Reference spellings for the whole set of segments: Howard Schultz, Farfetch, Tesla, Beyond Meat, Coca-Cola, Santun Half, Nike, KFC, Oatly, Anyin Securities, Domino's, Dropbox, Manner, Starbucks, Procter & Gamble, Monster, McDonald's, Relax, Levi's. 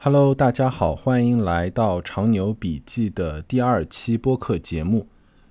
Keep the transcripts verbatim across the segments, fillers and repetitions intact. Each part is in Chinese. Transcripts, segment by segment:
Hello， 大家好，欢迎来到长牛笔记的第二期播客节目。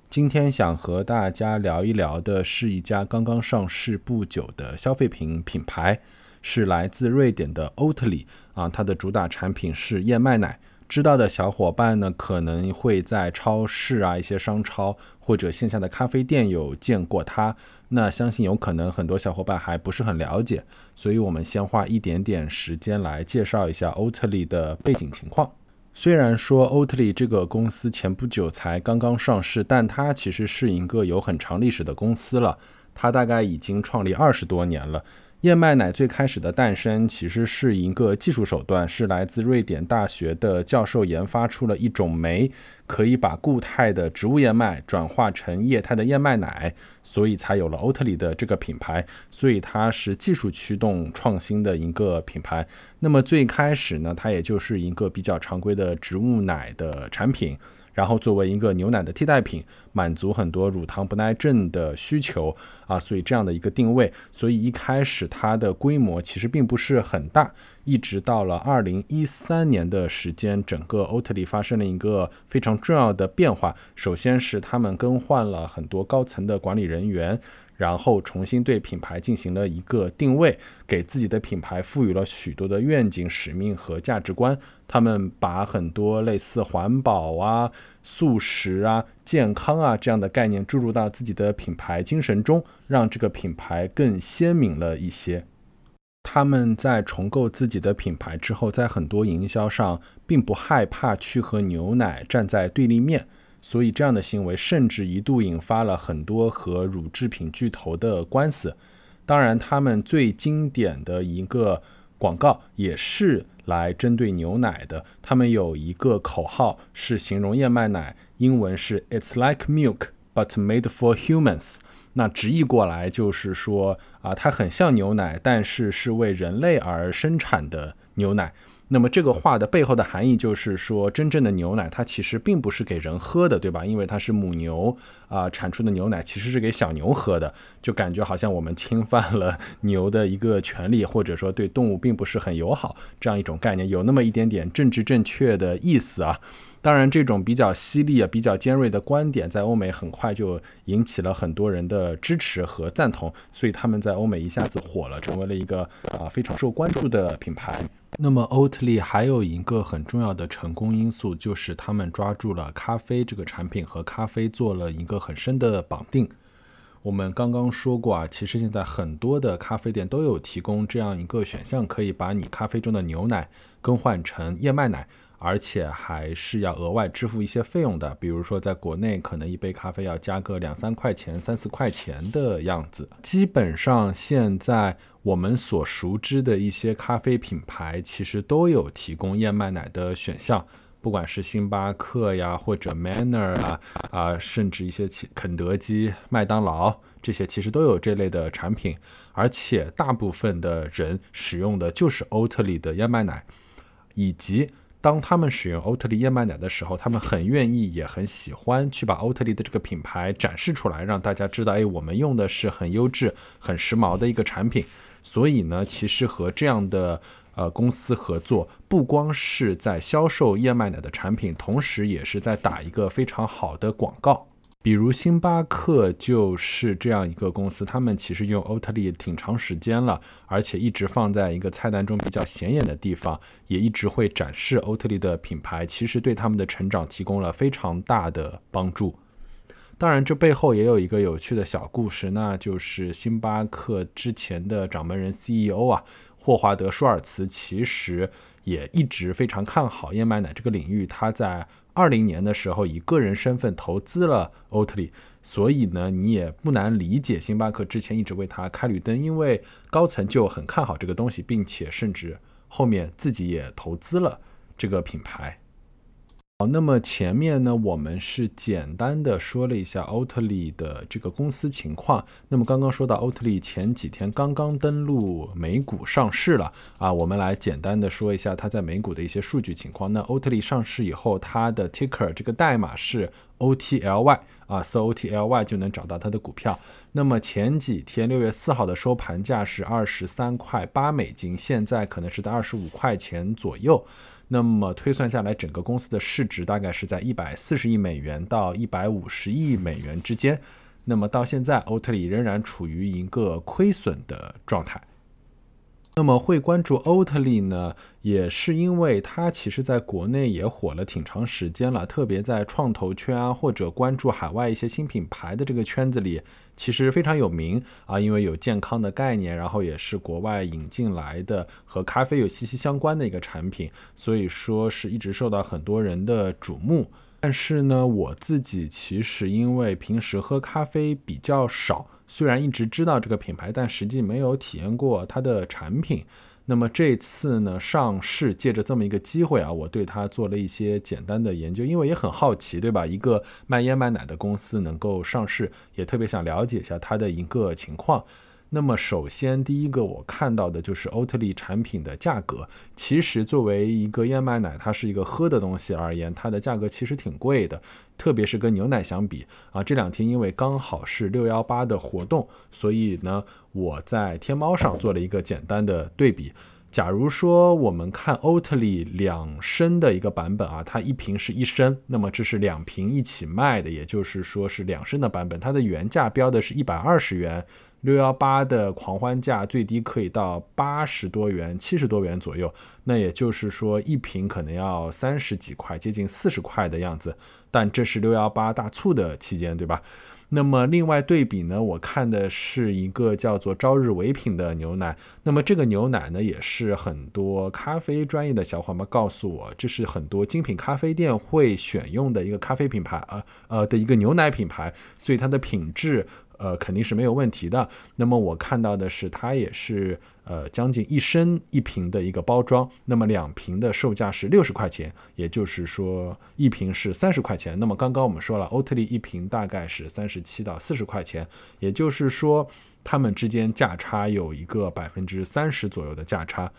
今天想和大家聊一聊的是一家刚刚上市不久的消费品品牌，是来自瑞典的 Oatly，啊、它的主打产品是燕麦奶。知道的小伙伴呢，可能会在超市啊、一些商超或者线下的咖啡店有见过它。那相信有可能很多小伙伴还不是很了解，所以我们先花一点点时间来介绍一下 Oatly 的背景情况。虽然说 Oatly 这个公司前不久才刚刚上市，但它其实是一个有很长历史的公司了，它大概已经创立二十多年了。燕麦奶最开始的诞生其实是一个技术手段，是来自瑞典大学的教授研发出了一种酶，可以把固态的植物燕麦转化成液态的燕麦奶，所以才有了 Oatly 的这个品牌，所以它是技术驱动创新的一个品牌。那么最开始呢，它也就是一个比较常规的植物奶的产品，然后作为一个牛奶的替代品，满足很多乳糖不耐症的需求啊，所以这样的一个定位，所以一开始它的规模其实并不是很大，一直到了二零一三年的时间，整个 Oatly 发生了一个非常重要的变化。首先是他们更换了很多高层的管理人员，然后重新对品牌进行了一个定位，给自己的品牌赋予了许多的愿景、使命和价值观。他们把很多类似环保啊、素食啊、健康啊这样的概念注入到自己的品牌精神中，让这个品牌更鲜明了一些。他们在重构自己的品牌之后，在很多营销上并不害怕去和牛奶站在对立面，所以这样的行为甚至一度引发了很多和乳制品巨头的官司。当然，他们最经典的一个广告也是来针对牛奶的。他们有一个口号是形容燕麦奶，英文是 It's like milk but made for humans。那直译过来就是说啊，它很像牛奶，但是是为人类而生产的牛奶。那么这个话的背后的含义就是说，真正的牛奶它其实并不是给人喝的，对吧？因为它是母牛啊、呃、产出的牛奶，其实是给小牛喝的，就感觉好像我们侵犯了牛的一个权利，或者说对动物并不是很友好，这样一种概念，有那么一点点政治正确的意思啊。当然，这种比较犀利啊、比较尖锐的观点，在欧美很快就引起了很多人的支持和赞同，所以他们在欧美一下子火了，成为了一个啊非常受关注的品牌。那么 Oatly 还有一个很重要的成功因素，就是他们抓住了咖啡这个产品，和咖啡做了一个很深的绑定。我们刚刚说过啊，其实现在很多的咖啡店都有提供这样一个选项，可以把你咖啡中的牛奶更换成燕麦奶，而且还是要额外支付一些费用的，比如说在国内可能一杯咖啡要加个两三块钱、三四块钱的样子。基本上现在我们所熟知的一些咖啡品牌其实都有提供燕麦奶的选项，不管是星巴克呀，或者 Manner 啊，啊，甚至一些肯德基、麦当劳这些其实都有这类的产品，而且大部分的人使用的就是 Oatly 的燕麦奶，以及当他们使用 Oatly 燕麦奶的时候，他们很愿意也很喜欢去把 Oatly 的这个品牌展示出来，让大家知道，哎，我们用的是很优质、很时髦的一个产品。所以呢，其实和这样的呃公司合作，不光是在销售燕麦奶的产品，同时也是在打一个非常好的广告。比如星巴克就是这样一个公司，他们其实用 Oatly 挺长时间了，而且一直放在一个菜单中比较显眼的地方，也一直会展示 Oatly 的品牌，其实对他们的成长提供了非常大的帮助。当然，这背后也有一个有趣的小故事，那就是星巴克之前的掌门人 C E O 啊，霍华德·舒尔茨其实也一直非常看好燕麦奶这个领域，他在二零年的时候以个人身份投资了 Oatly， 所以呢，你也不难理解星巴克之前一直为他开绿灯，因为高层就很看好这个东西，并且甚至后面自己也投资了这个品牌。好，那么前面呢，我们是简单的说了一下 Oatly 的这个公司情况。那么刚刚说到 Oatly 前几天刚刚登陆美股上市了啊，我们来简单的说一下它在美股的一些数据情况。那 Oatly 上市以后，它的 ticker 这个代码是 O T L Y 啊，搜 O T L Y 就能找到它的股票。那么前几天六月四号的收盘价是二十三块八美金，现在可能是在二十五块钱左右。那么推算下来，整个公司的市值大概是在一百四十亿美元到一百五十亿美元之间。那么到现在 Oatly 仍然处于一个亏损的状态。那么会关注 Oatly 呢，也是因为它其实在国内也火了挺长时间了，特别在创投圈啊，或者关注海外一些新品牌的这个圈子里，其实非常有名啊，因为有健康的概念，然后也是国外引进来的，和咖啡有息息相关的一个产品，所以说是一直受到很多人的瞩目。但是呢，我自己其实因为平时喝咖啡比较少，虽然一直知道这个品牌，但实际没有体验过它的产品。那么这次呢，上市借着这么一个机会啊，我对它做了一些简单的研究，因为也很好奇，对吧？一个卖烟卖奶的公司能够上市，也特别想了解一下它的一个情况。那么首先第一个我看到的就是 Oatly 产品的价格，其实作为一个燕麦奶，它是一个喝的东西而言，它的价格其实挺贵的，特别是跟牛奶相比啊。这两天因为刚好是六一八的活动，所以呢我在天猫上做了一个简单的对比。假如说我们看 Oatly 两升的一个版本啊，它一瓶是一升，那么这是两瓶一起卖的，也就是说是两升的版本，它的原价标的是一百二十元，六一八的狂欢价最低可以到八十多元七十多元左右，那也就是说一瓶可能要三十几块，接近四十块的样子，但这是六一八大促的期间，对吧？那么另外对比呢，我看的是一个叫做朝日唯品的牛奶。那么这个牛奶呢，也是很多咖啡专业的小伙伴告诉我，这是很多精品咖啡店会选用的一个咖啡品牌呃呃的一个牛奶品牌，所以它的品质呃，肯定是没有问题的。那么我看到的是它也是呃将近一升一瓶的一个包装，那么两瓶的售价是六十块钱，也就是说一瓶是三十块钱。那么刚刚我们说了 Oatly 一瓶大概是三十七到四十块钱，也就是说它们之间价差有一个 百分之三十 左右的价差。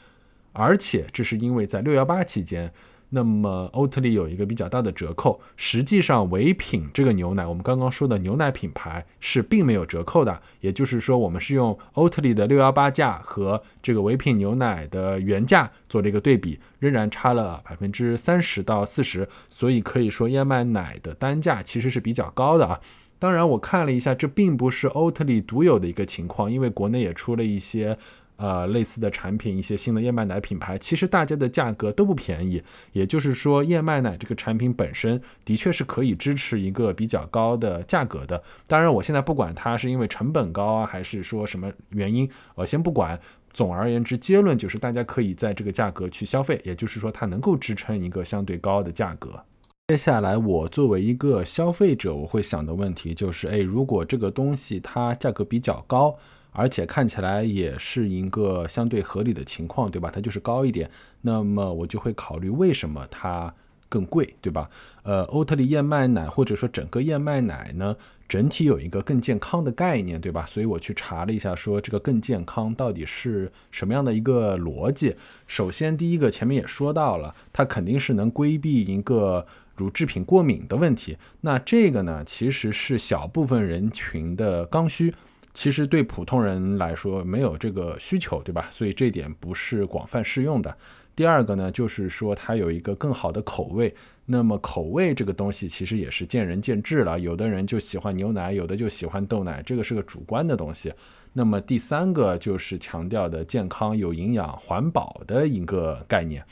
而且这是因为在六一八期间，那么 Oatly 有一个比较大的折扣，实际上唯品这个牛奶，我们刚刚说的牛奶品牌是并没有折扣的，也就是说我们是用 Oatly 的六一八价和这个唯品牛奶的原价做了一个对比，仍然差了 百分之三十到百分之四十， 所以可以说燕麦奶的单价其实是比较高的啊。当然我看了一下，这并不是 Oatly 独有的一个情况，因为国内也出了一些呃，类似的产品，一些新的燕麦奶品牌，其实大家的价格都不便宜，也就是说燕麦奶这个产品本身的确是可以支持一个比较高的价格的。当然我现在不管它是因为成本高啊，还是说什么原因，我先不管，总而言之结论就是大家可以在这个价格去消费，也就是说它能够支撑一个相对高的价格。接下来我作为一个消费者，我会想的问题就是，哎，如果这个东西它价格比较高，而且看起来也是一个相对合理的情况，对吧？它就是高一点，那么我就会考虑为什么它更贵，对吧？呃，欧特利燕麦奶或者说整个燕麦奶呢，整体有一个更健康的概念，对吧？所以我去查了一下，说这个更健康到底是什么样的一个逻辑。首先第一个前面也说到了，它肯定是能规避一个乳制品过敏的问题，那这个呢其实是小部分人群的刚需，其实对普通人来说没有这个需求，对吧？所以这点不是广泛适用的。第二个呢，就是说它有一个更好的口味。那么口味这个东西其实也是见仁见智了，有的人就喜欢牛奶，有的就喜欢豆奶，这个是个主观的东西。那么第三个就是强调的健康、有营养、环保的一个概念。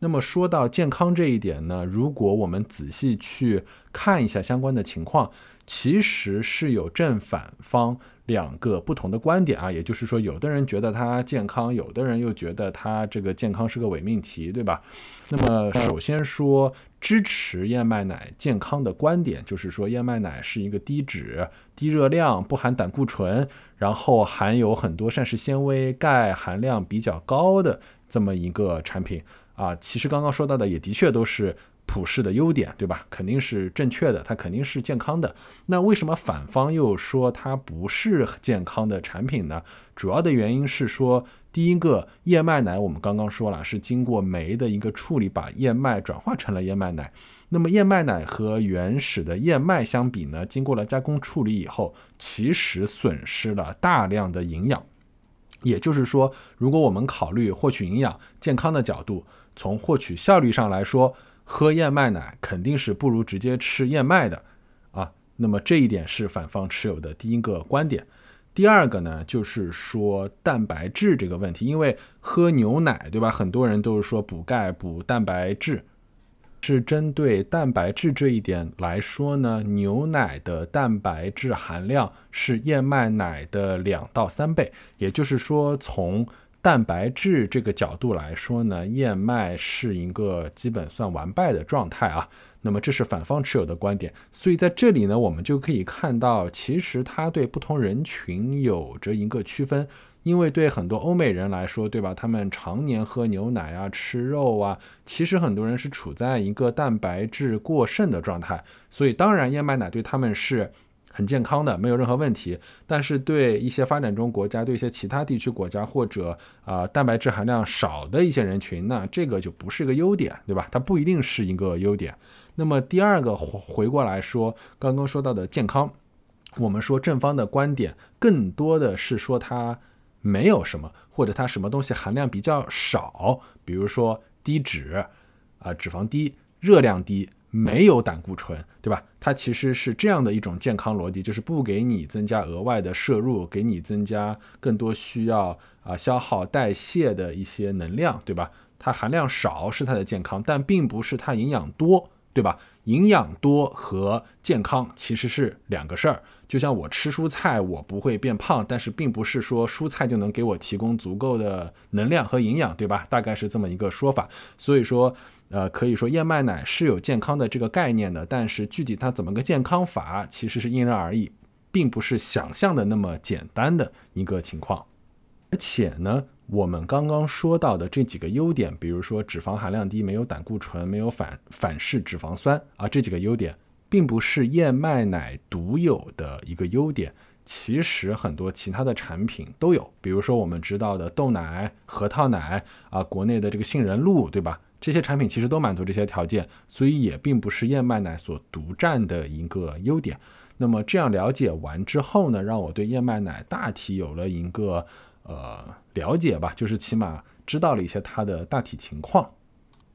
那么说到健康这一点呢，如果我们仔细去看一下相关的情况，其实是有正反方两个不同的观点啊，也就是说有的人觉得它健康，有的人又觉得它这个健康是个伪命题，对吧？那么首先说支持燕麦奶健康的观点，就是说燕麦奶是一个低脂、低热量、不含胆固醇，然后含有很多膳食纤维、钙含量比较高的这么一个产品啊。其实刚刚说到的也的确都是普世的优点，对吧？肯定是正确的，它肯定是健康的。那为什么反方又说它不是健康的产品呢？主要的原因是说，第一个，燕麦奶我们刚刚说了，是经过酶的一个处理，把燕麦转化成了燕麦奶。那么燕麦奶和原始的燕麦相比呢，经过了加工处理以后，其实损失了大量的营养。也就是说，如果我们考虑获取营养、健康的角度，从获取效率上来说，喝燕麦奶肯定是不如直接吃燕麦的啊。那么这一点是反方持有的第一个观点。第二个呢，就是说蛋白质这个问题，因为喝牛奶，对吧？很多人都是说补钙、补蛋白质。是针对蛋白质这一点来说呢，牛奶的蛋白质含量是燕麦奶的两到三倍，也就是说，从蛋白质这个角度来说呢，燕麦是一个基本算完败的状态啊。那么这是反方持有的观点，所以在这里呢，我们就可以看到，其实它对不同人群有着一个区分。因为对很多欧美人来说，对吧？他们常年喝牛奶啊，吃肉啊，其实很多人是处在一个蛋白质过剩的状态，所以当然燕麦奶对他们是很健康的，没有任何问题。但是对一些发展中国家，对一些其他地区国家，或者、呃、蛋白质含量少的一些人群，那这个就不是个优点，对吧？它不一定是一个优点。那么第二个，回过来说，刚刚说到的健康，我们说正方的观点更多的是说它没有什么，或者它什么东西含量比较少，比如说低脂、呃、脂肪低、热量低，没有胆固醇，对吧？它其实是这样的一种健康逻辑，就是不给你增加额外的摄入，给你增加更多需要、呃、消耗代谢的一些能量，对吧？它含量少是它的健康，但并不是它营养多，对吧？营养多和健康其实是两个事儿。就像我吃蔬菜，我不会变胖，但是并不是说蔬菜就能给我提供足够的能量和营养，对吧？大概是这么一个说法。所以说，呃，可以说燕麦奶是有健康的这个概念的，但是具体它怎么个健康法，其实是因人而异，并不是想象的那么简单的一个情况。而且呢，我们刚刚说到的这几个优点，比如说脂肪含量低，没有胆固醇，没有反反式脂肪酸啊，这几个优点并不是燕麦奶独有的一个优点，其实很多其他的产品都有，比如说我们知道的豆奶、核桃奶啊，国内的这个杏仁露，对吧？这些产品其实都满足这些条件，所以也并不是燕麦奶所独占的一个优点。那么这样了解完之后呢，让我对燕麦奶大体有了一个呃，了解吧，就是起码知道了一些它的大体情况。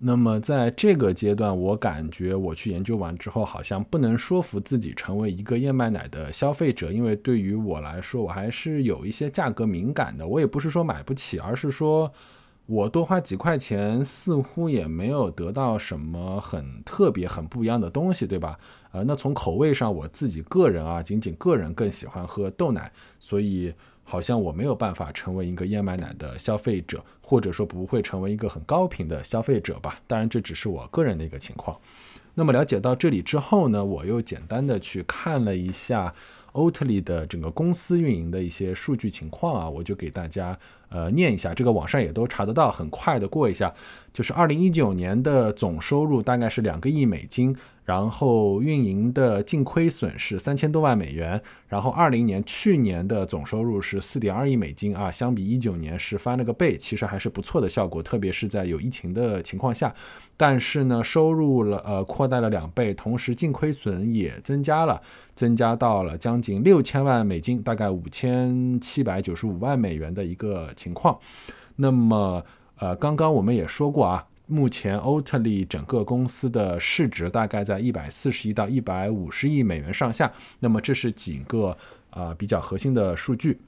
那么在这个阶段，我感觉我去研究完之后，好像不能说服自己成为一个燕麦奶的消费者，因为对于我来说，我还是有一些价格敏感的。我也不是说买不起，而是说我多花几块钱似乎也没有得到什么很特别很不一样的东西，对吧？呃，那从口味上，我自己个人啊，仅仅个人更喜欢喝豆奶，所以好像我没有办法成为一个燕麦奶的消费者，或者说不会成为一个很高频的消费者吧。当然这只是我个人的一个情况。那么了解到这里之后呢，我又简单的去看了一下 Oatly 的整个公司运营的一些数据情况啊，我就给大家呃念一下，这个网上也都查得到，很快的过一下。就是二零一九年的总收入大概是两个亿美金，然后运营的净亏损是三千多万美元，然后二零年去年的总收入是 四点二亿美金啊，相比一九年是翻了个倍，其实还是不错的效果，特别是在有疫情的情况下。但是呢，收入了呃扩大了两倍，同时净亏损也增加了，增加到了将近六千万美金，大概五千七百九十五万美元的一个情况。那么呃刚刚我们也说过啊，目前 Oatly 整个公司的市值大概在一百四十亿到一百五十亿美元上下。那么这是几个、呃、比较核心的数据。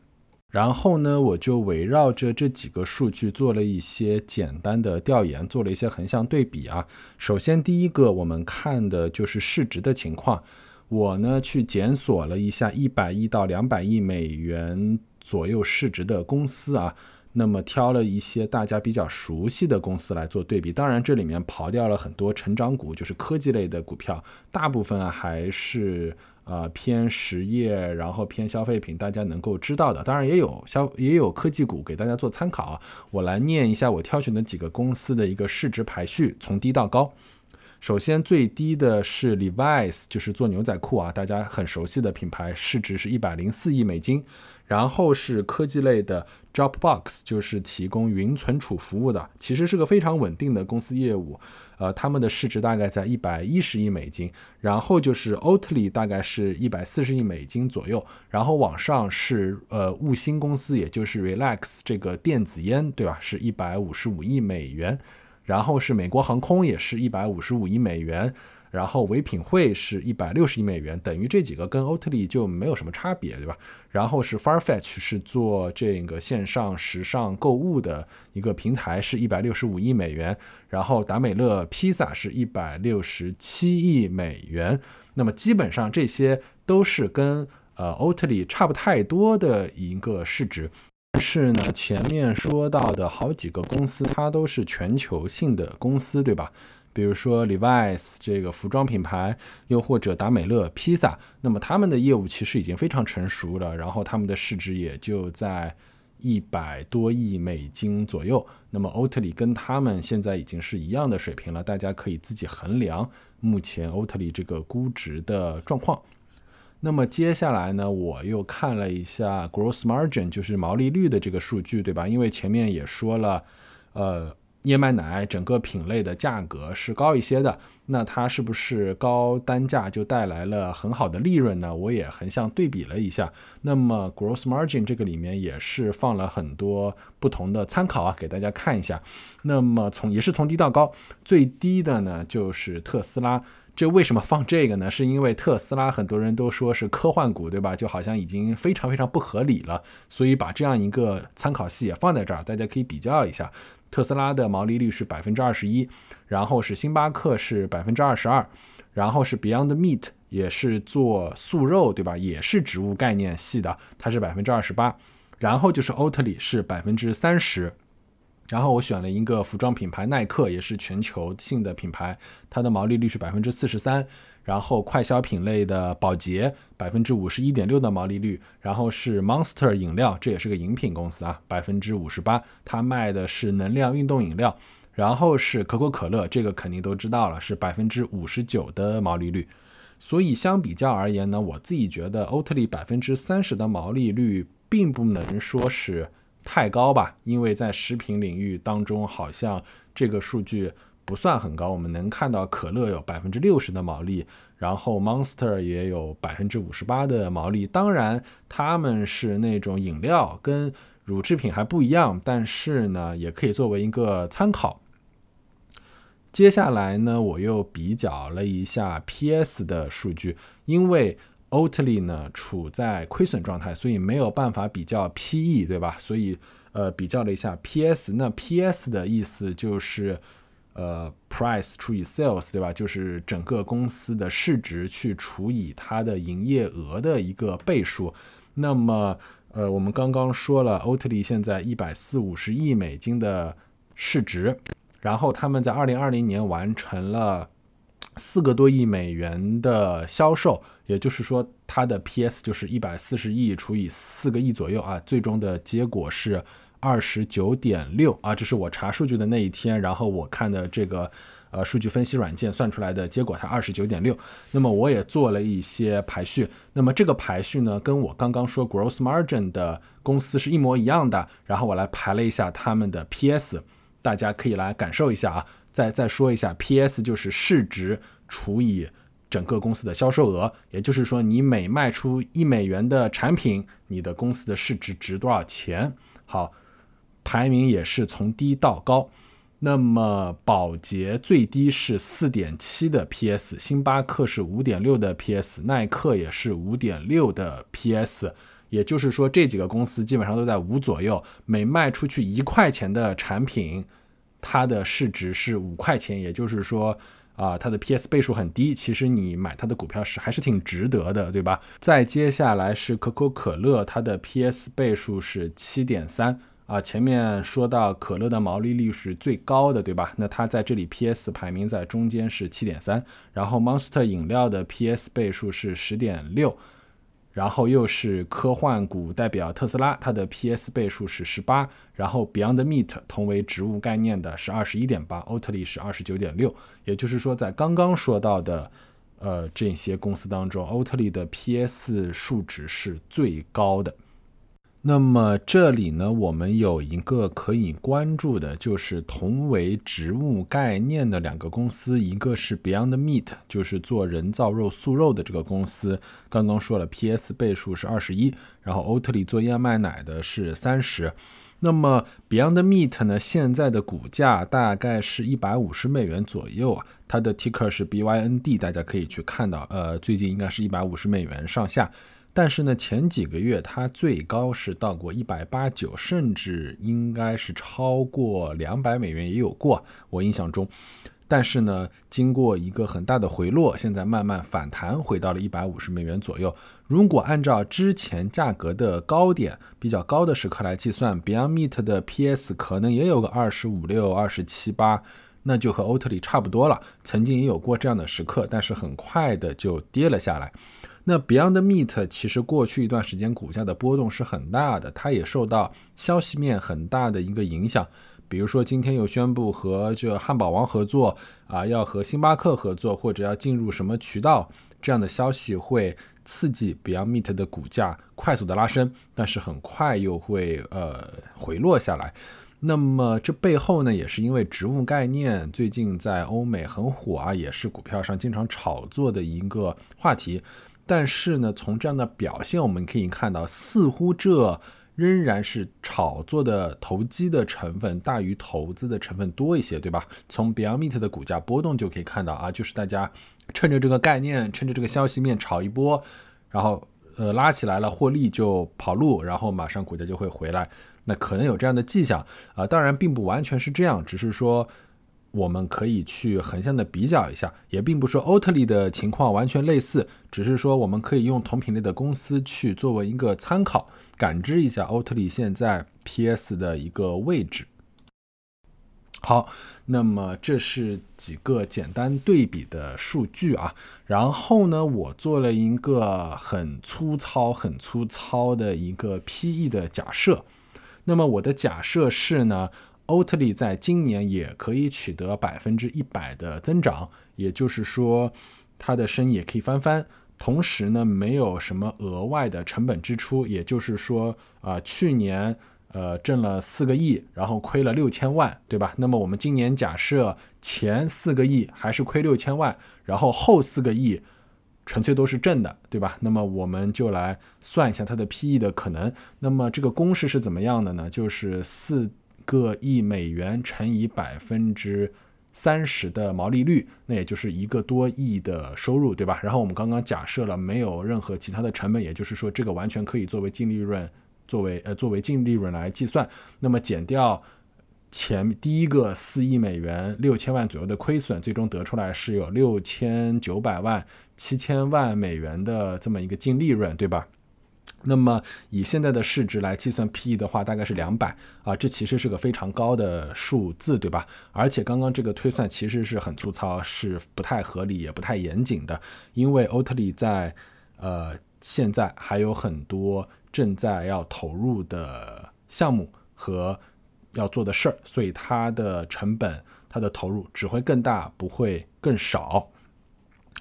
然后呢，我就围绕着这几个数据做了一些简单的调研，做了一些横向对比啊。首先第一个，我们看的就是市值的情况。我呢去检索了一下一百亿到两百亿美元左右市值的公司啊。那么挑了一些大家比较熟悉的公司来做对比，当然这里面刨掉了很多成长股，就是科技类的股票，大部分还是呃偏实业，然后偏消费品，大家能够知道的。当然也有消也有科技股给大家做参考啊。我来念一下我挑选的几个公司的一个市值排序，从低到高。首先最低的是 Levi's， 就是做牛仔裤啊，大家很熟悉的品牌，市值是一百零四亿美金。然后是科技类的 Dropbox， 就是提供云存储服务的，其实是个非常稳定的公司业务，呃，他们的市值大概在一百一十亿美金。然后就是 Oatly， 大概是一百四十亿美金左右。然后往上是呃物星公司，也就是 Relax 这个电子烟，对吧？是一百五十五亿美元。然后是美国航空，也是一百五十五亿美元。然后唯品会是一百六十亿美元，等于这几个跟 Oatly 就没有什么差别，对吧？然后是 Farfetch， 是做这个线上时尚购物的一个平台，是一百六十五亿美元。然后达美乐披萨是一百六十七亿美元。那么基本上这些都是跟呃 Oatly 差不太多的一个市值。但是呢，前面说到的好几个公司，它都是全球性的公司，对吧？比如说 Levi's 这个服装品牌，又或者达美乐披萨，那么他们的业务其实已经非常成熟了，然后他们的市值也就在一百多亿美金左右。那么 Oatly 跟他们现在已经是一样的水平了，大家可以自己衡量目前 Oatly 这个估值的状况。那么接下来呢，我又看了一下 gross margin， 就是毛利率的这个数据，对吧？因为前面也说了，呃。燕麦奶整个品类的价格是高一些的，那它是不是高单价就带来了很好的利润呢？我也横向对比了一下，那么 gross margin 这个里面也是放了很多不同的参考啊，给大家看一下。那么从也是从低到高，最低的呢就是特斯拉。这为什么放这个呢？是因为特斯拉很多人都说是科幻股，对吧？就好像已经非常非常不合理了，所以把这样一个参考系也放在这儿，大家可以比较一下。特斯拉的毛利率是 百分之二十一， 然后是星巴克是 百分之二十二， 然后是 Beyond Meat， 也是做素肉，对吧？也是植物概念系的，它是 百分之二十八， 然后就是 Oatly 是 百分之三十， 然后我选了一个服装品牌耐克，也是全球性的品牌，它的毛利率是 百分之四十三， 然后快消品类的宝洁 百分之五十一点六 的毛利率，然后是 Monster 饮料，这也是个饮品公司啊 百分之五十八， 它卖的是能量运动饮料。然后是可口可乐，这个肯定都知道了，是 百分之五十九 的毛利率。所以相比较而言呢，我自己觉得 Oatly 百分之三十 的毛利率并不能说是太高吧，因为在食品领域当中好像这个数据不算很高，我们能看到可乐有 百分之六十 的毛利，然后 Monster 也有 百分之五十八 的毛利。当然他们是那种饮料，跟乳制品还不一样，但是呢也可以作为一个参考。接下来呢，我又比较了一下 P S 的数据，因为 Oatly 呢处在亏损状态，所以没有办法比较 P E， 对吧？所以呃比较了一下 P S， 那 P S 的意思就是呃 price 除以 sales， 对吧？就是整个公司的市值去除以它的营业额的一个倍数。那么呃我们刚刚说了 Oatly 现在一百四十五亿美金的市值，然后他们在二零二零年完成了四个多亿美元的销售，也就是说它的 P S 就是一百四十亿除以四个亿左右啊，最终的结果是二十九点六啊，这是我查数据的那一天，然后我看的这个呃数据分析软件算出来的结果，它 二十九点六。 那么我也做了一些排序，那么这个排序呢跟我刚刚说 gross margin 的公司是一模一样的，然后我来排了一下他们的 P S， 大家可以来感受一下啊。再再说一下 P S 就是市值除以整个公司的销售额，也就是说你每卖出一美元的产品，你的公司的市值值多少钱。好，排名也是从低到高。那么宝洁最低是 四点七 的 P S， 星巴克是 五点六 的 P S， 耐克也是 五点六 的 P S， 也就是说这几个公司基本上都在五左右，每卖出去一块钱的产品，它的市值是五块钱，也就是说啊，它的 P S 倍数很低，其实你买它的股票是还是挺值得的，对吧？再接下来是可口可乐，它的 P S 倍数是 七点三 啊。前面说到可乐的毛利率是最高的，对吧？那它在这里 P S 排名在中间是 七点三， 然后 Monster 饮料的 P S 倍数是 十点六，然后又是科幻股代表特斯拉，它的 P S 倍数是 十八， 然后 Beyond Meat 同为植物概念的是 二十一点八， Oatly 是 二十九点六。 也就是说在刚刚说到的呃这些公司当中， Oatly 的 P S 数值是最高的。那么这里呢，我们有一个可以关注的，就是同为植物概念的两个公司，一个是 Beyond Meat， 就是做人造肉素肉的这个公司，刚刚说了 P S 倍数是二十一，然后 Oatly 做燕麦奶的是三十。那么 Beyond Meat 呢，现在的股价大概是一百五十美元左右啊，它的 ticker 是 B Y N D， 大家可以去看到，呃，最近应该是一百五十美元上下。但是呢，前几个月它最高是到过一百八十九，甚至应该是超过两百美元也有过，我印象中。但是呢，经过一个很大的回落，现在慢慢反弹回到了一百五十美元左右。如果按照之前价格的高点，比较高的时刻来计算 Beyond Meat 的 P S 可能也有个二十五六、二十七八，那就和 Oatly 差不多了。曾经也有过这样的时刻，但是很快的就跌了下来。那 Beyond Meat 其实过去一段时间股价的波动是很大的，它也受到消息面很大的一个影响，比如说今天有宣布和这汉堡王合作啊，要和星巴克合作，或者要进入什么渠道，这样的消息会刺激 Beyond Meat 的股价快速的拉升，但是很快又会呃回落下来。那么这背后呢，也是因为植物概念最近在欧美很火啊，也是股票上经常炒作的一个话题。但是呢，从这样的表现我们可以看到，似乎这仍然是炒作的投机的成分大于投资的成分多一些，对吧？从 Beyond Meat 的股价波动就可以看到啊，就是大家趁着这个概念，趁着这个消息面炒一波，然后呃拉起来了获利就跑路，然后马上股价就会回来，那可能有这样的迹象啊、呃、当然并不完全是这样，只是说我们可以去横向的比较一下，也并不是 Oatly 的情况完全类似，只是说我们可以用同品类的公司去作为一个参考，感知一下 Oatly 现在 P S 的一个位置。好，那么这是几个简单对比的数据啊，然后呢，我做了一个很粗糙很粗糙的一个 P E 的假设。那么我的假设是呢，Oatly 在今年也可以取得 百分之百 的增长，也就是说它的生意也可以翻番，同时呢没有什么额外的成本支出，也就是说、呃、去年、呃、挣了四个亿，然后亏了六千万，对吧？那么我们今年假设前四个亿还是亏六千万，然后后四个亿纯粹都是正的，对吧？那么我们就来算一下它的 P E 的可能。那么这个公式是怎么样的呢？就是四个亿美元乘以 百分之三十 的毛利率，那也就是一个多亿的收入，对吧？然后我们刚刚假设了没有任何其他的成本，也就是说这个完全可以作为净利润作为呃作为净利润来计算。那么减掉前第一个四亿美元六千万左右的亏损，最终得出来是有六千九百万七千万美元的这么一个净利润，对吧？那么以现在的市值来计算 P E 的话，大概是两百啊，这其实是个非常高的数字，对吧？而且刚刚这个推算其实是很粗糙，是不太合理也不太严谨的，因为 Oatly 在呃现在还有很多正在要投入的项目和要做的事儿，所以它的成本它的投入只会更大不会更少。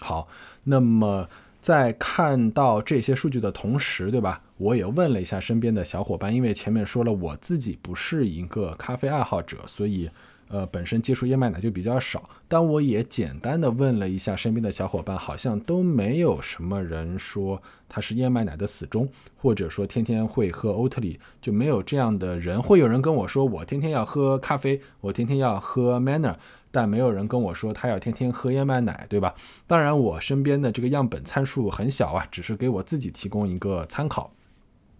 好，那么在看到这些数据的同时，对吧，我也问了一下身边的小伙伴，因为前面说了我自己不是一个咖啡爱好者，所以呃，本身接触燕麦奶就比较少，但我也简单的问了一下身边的小伙伴，好像都没有什么人说他是燕麦奶的死忠，或者说天天会喝 Oatly， 就没有这样的人。会有人跟我说我天天要喝咖啡，我天天要喝 Manner，但没有人跟我说他要天天喝燕麦奶，对吧？当然我身边的这个样本参数很小啊，只是给我自己提供一个参考。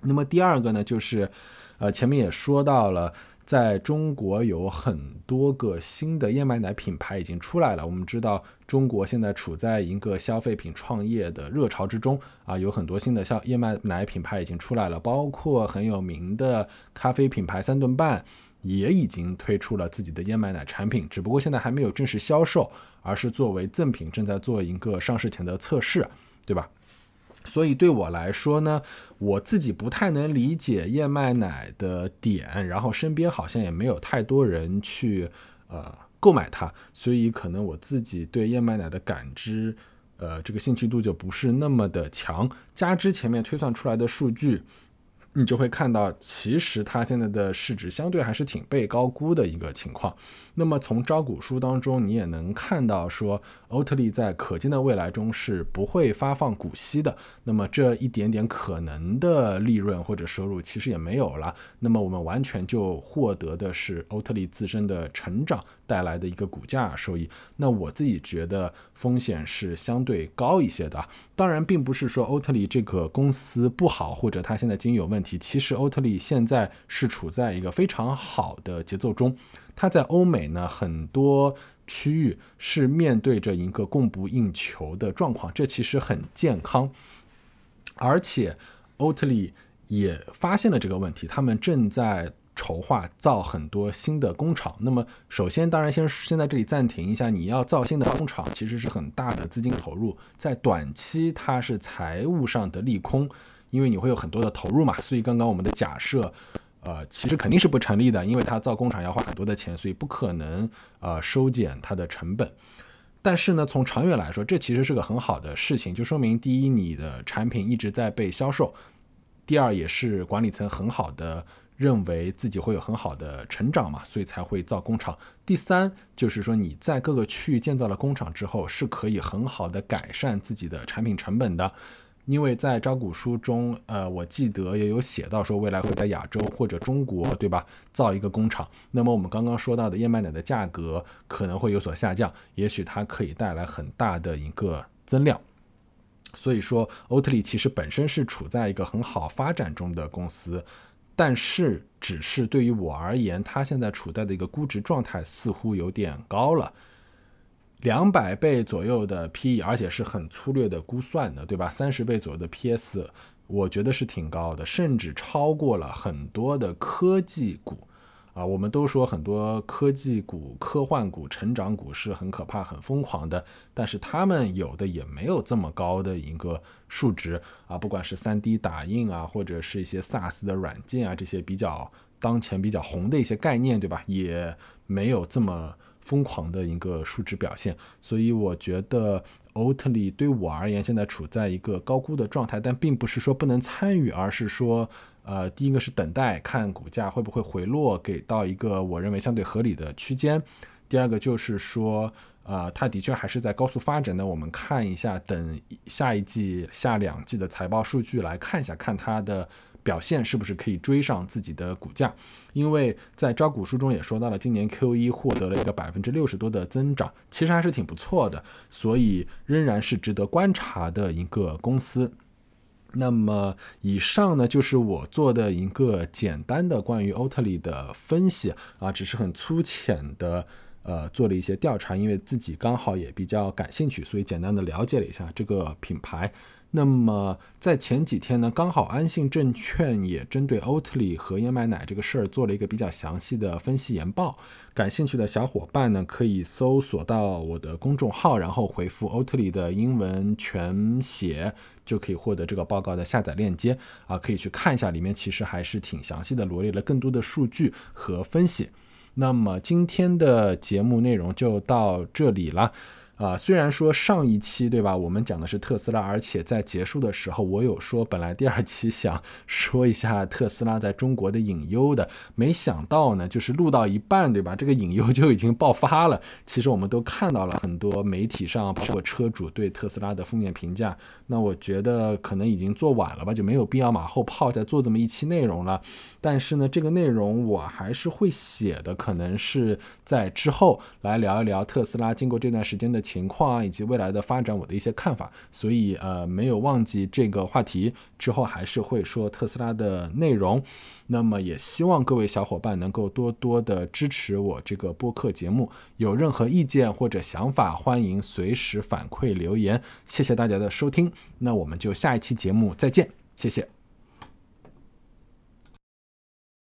那么第二个呢，就是呃，前面也说到了，在中国有很多个新的燕麦奶品牌已经出来了。我们知道中国现在处在一个消费品创业的热潮之中啊，有很多新的燕麦奶品牌已经出来了，包括很有名的咖啡品牌三顿半也已经推出了自己的燕麦奶产品，只不过现在还没有正式销售，而是作为赠品正在做一个上市前的测试，对吧？所以对我来说呢，我自己不太能理解燕麦奶的点，然后身边好像也没有太多人去呃购买它，所以可能我自己对燕麦奶的感知呃，这个兴趣度就不是那么的强，加之前面推算出来的数据，你就会看到其实它现在的市值相对还是挺被高估的一个情况。那么从招股书当中你也能看到说 Oatly 在可见的未来中是不会发放股息的，那么这一点点可能的利润或者收入其实也没有了，那么我们完全就获得的是 Oatly 自身的成长带来的一个股价收益。那我自己觉得风险是相对高一些的，当然并不是说 Oatly 这个公司不好或者它现在经营有问题，其实 Oatly 现在是处在一个非常好的节奏中，它在欧美呢很多区域是面对着一个供不应求的状况，这其实很健康，而且 Oatly 也发现了这个问题，他们正在筹划造很多新的工厂。那么首先当然先先在这里暂停一下，你要造新的工厂其实是很大的资金投入，在短期它是财务上的利空，因为你会有很多的投入嘛，所以刚刚我们的假设呃，其实肯定是不成立的，因为它造工厂要花很多的钱，所以不可能呃收减它的成本。但是呢，从长远来说这其实是个很好的事情，就说明第一你的产品一直在被销售，第二也是管理层很好的认为自己会有很好的成长嘛，所以才会造工厂。第三就是说你在各个区域建造了工厂之后是可以很好的改善自己的产品成本的，因为在招股书中呃，我记得也有写到说未来会在亚洲或者中国对吧造一个工厂，那么我们刚刚说到的燕麦奶的价格可能会有所下降，也许它可以带来很大的一个增量，所以说 Oatly 其实本身是处在一个很好发展中的公司，但是只是对于我而言它现在处在的一个估值状态似乎有点高了，两百倍左右的 P E， 而且是很粗略的估算的对吧，三十倍左右的 P S 我觉得是挺高的，甚至超过了很多的科技股啊，我们都说很多科技股科幻股成长股是很可怕很疯狂的，但是他们有的也没有这么高的一个数值啊，不管是 三 D 打印啊或者是一些 SaaS 的软件啊，这些比较当前比较红的一些概念对吧，也没有这么疯狂的一个数值表现，所以我觉得 Oatly 对我而言现在处在一个高估的状态，但并不是说不能参与，而是说呃，第一个是等待看股价会不会回落给到一个我认为相对合理的区间，第二个就是说呃，它的确还是在高速发展的，我们看一下等下一季下两季的财报数据来看一下，看它的表现是不是可以追上自己的股价，因为在招股书中也说到了今年 Q 一 获得了一个 百分之六十 多的增长，其实还是挺不错的，所以仍然是值得观察的一个公司。那么以上呢就是我做的一个简单的关于 Oatly 的分析啊，只是很粗浅的呃做了一些调查，因为自己刚好也比较感兴趣，所以简单的了解了一下这个品牌。那么在前几天呢，刚好安信证券也针对 Oatly 和燕麦奶这个事儿做了一个比较详细的分析研报，感兴趣的小伙伴呢可以搜索到我的公众号，然后回复 Oatly 的英文全写就可以获得这个报告的下载链接啊，可以去看一下，里面其实还是挺详细的罗列了更多的数据和分析。那么今天的节目内容就到这里了。呃、虽然说上一期对吧我们讲的是特斯拉，而且在结束的时候我有说本来第二期想说一下特斯拉在中国的隐忧的，没想到呢就是录到一半对吧这个隐忧就已经爆发了，其实我们都看到了很多媒体上包括车主对特斯拉的负面评价，那我觉得可能已经做晚了吧，就没有必要马后炮再做这么一期内容了，但是呢这个内容我还是会写的，可能是在之后来聊一聊特斯拉经过这段时间的情情况以及未来的发展我的一些看法，所以呃没有忘记这个话题，之后还是会说特斯拉的内容。那么也希望各位小伙伴能够多多的支持我这个播客节目，有任何意见或者想法欢迎随时反馈留言，谢谢大家的收听，那我们就下一期节目再见，谢谢。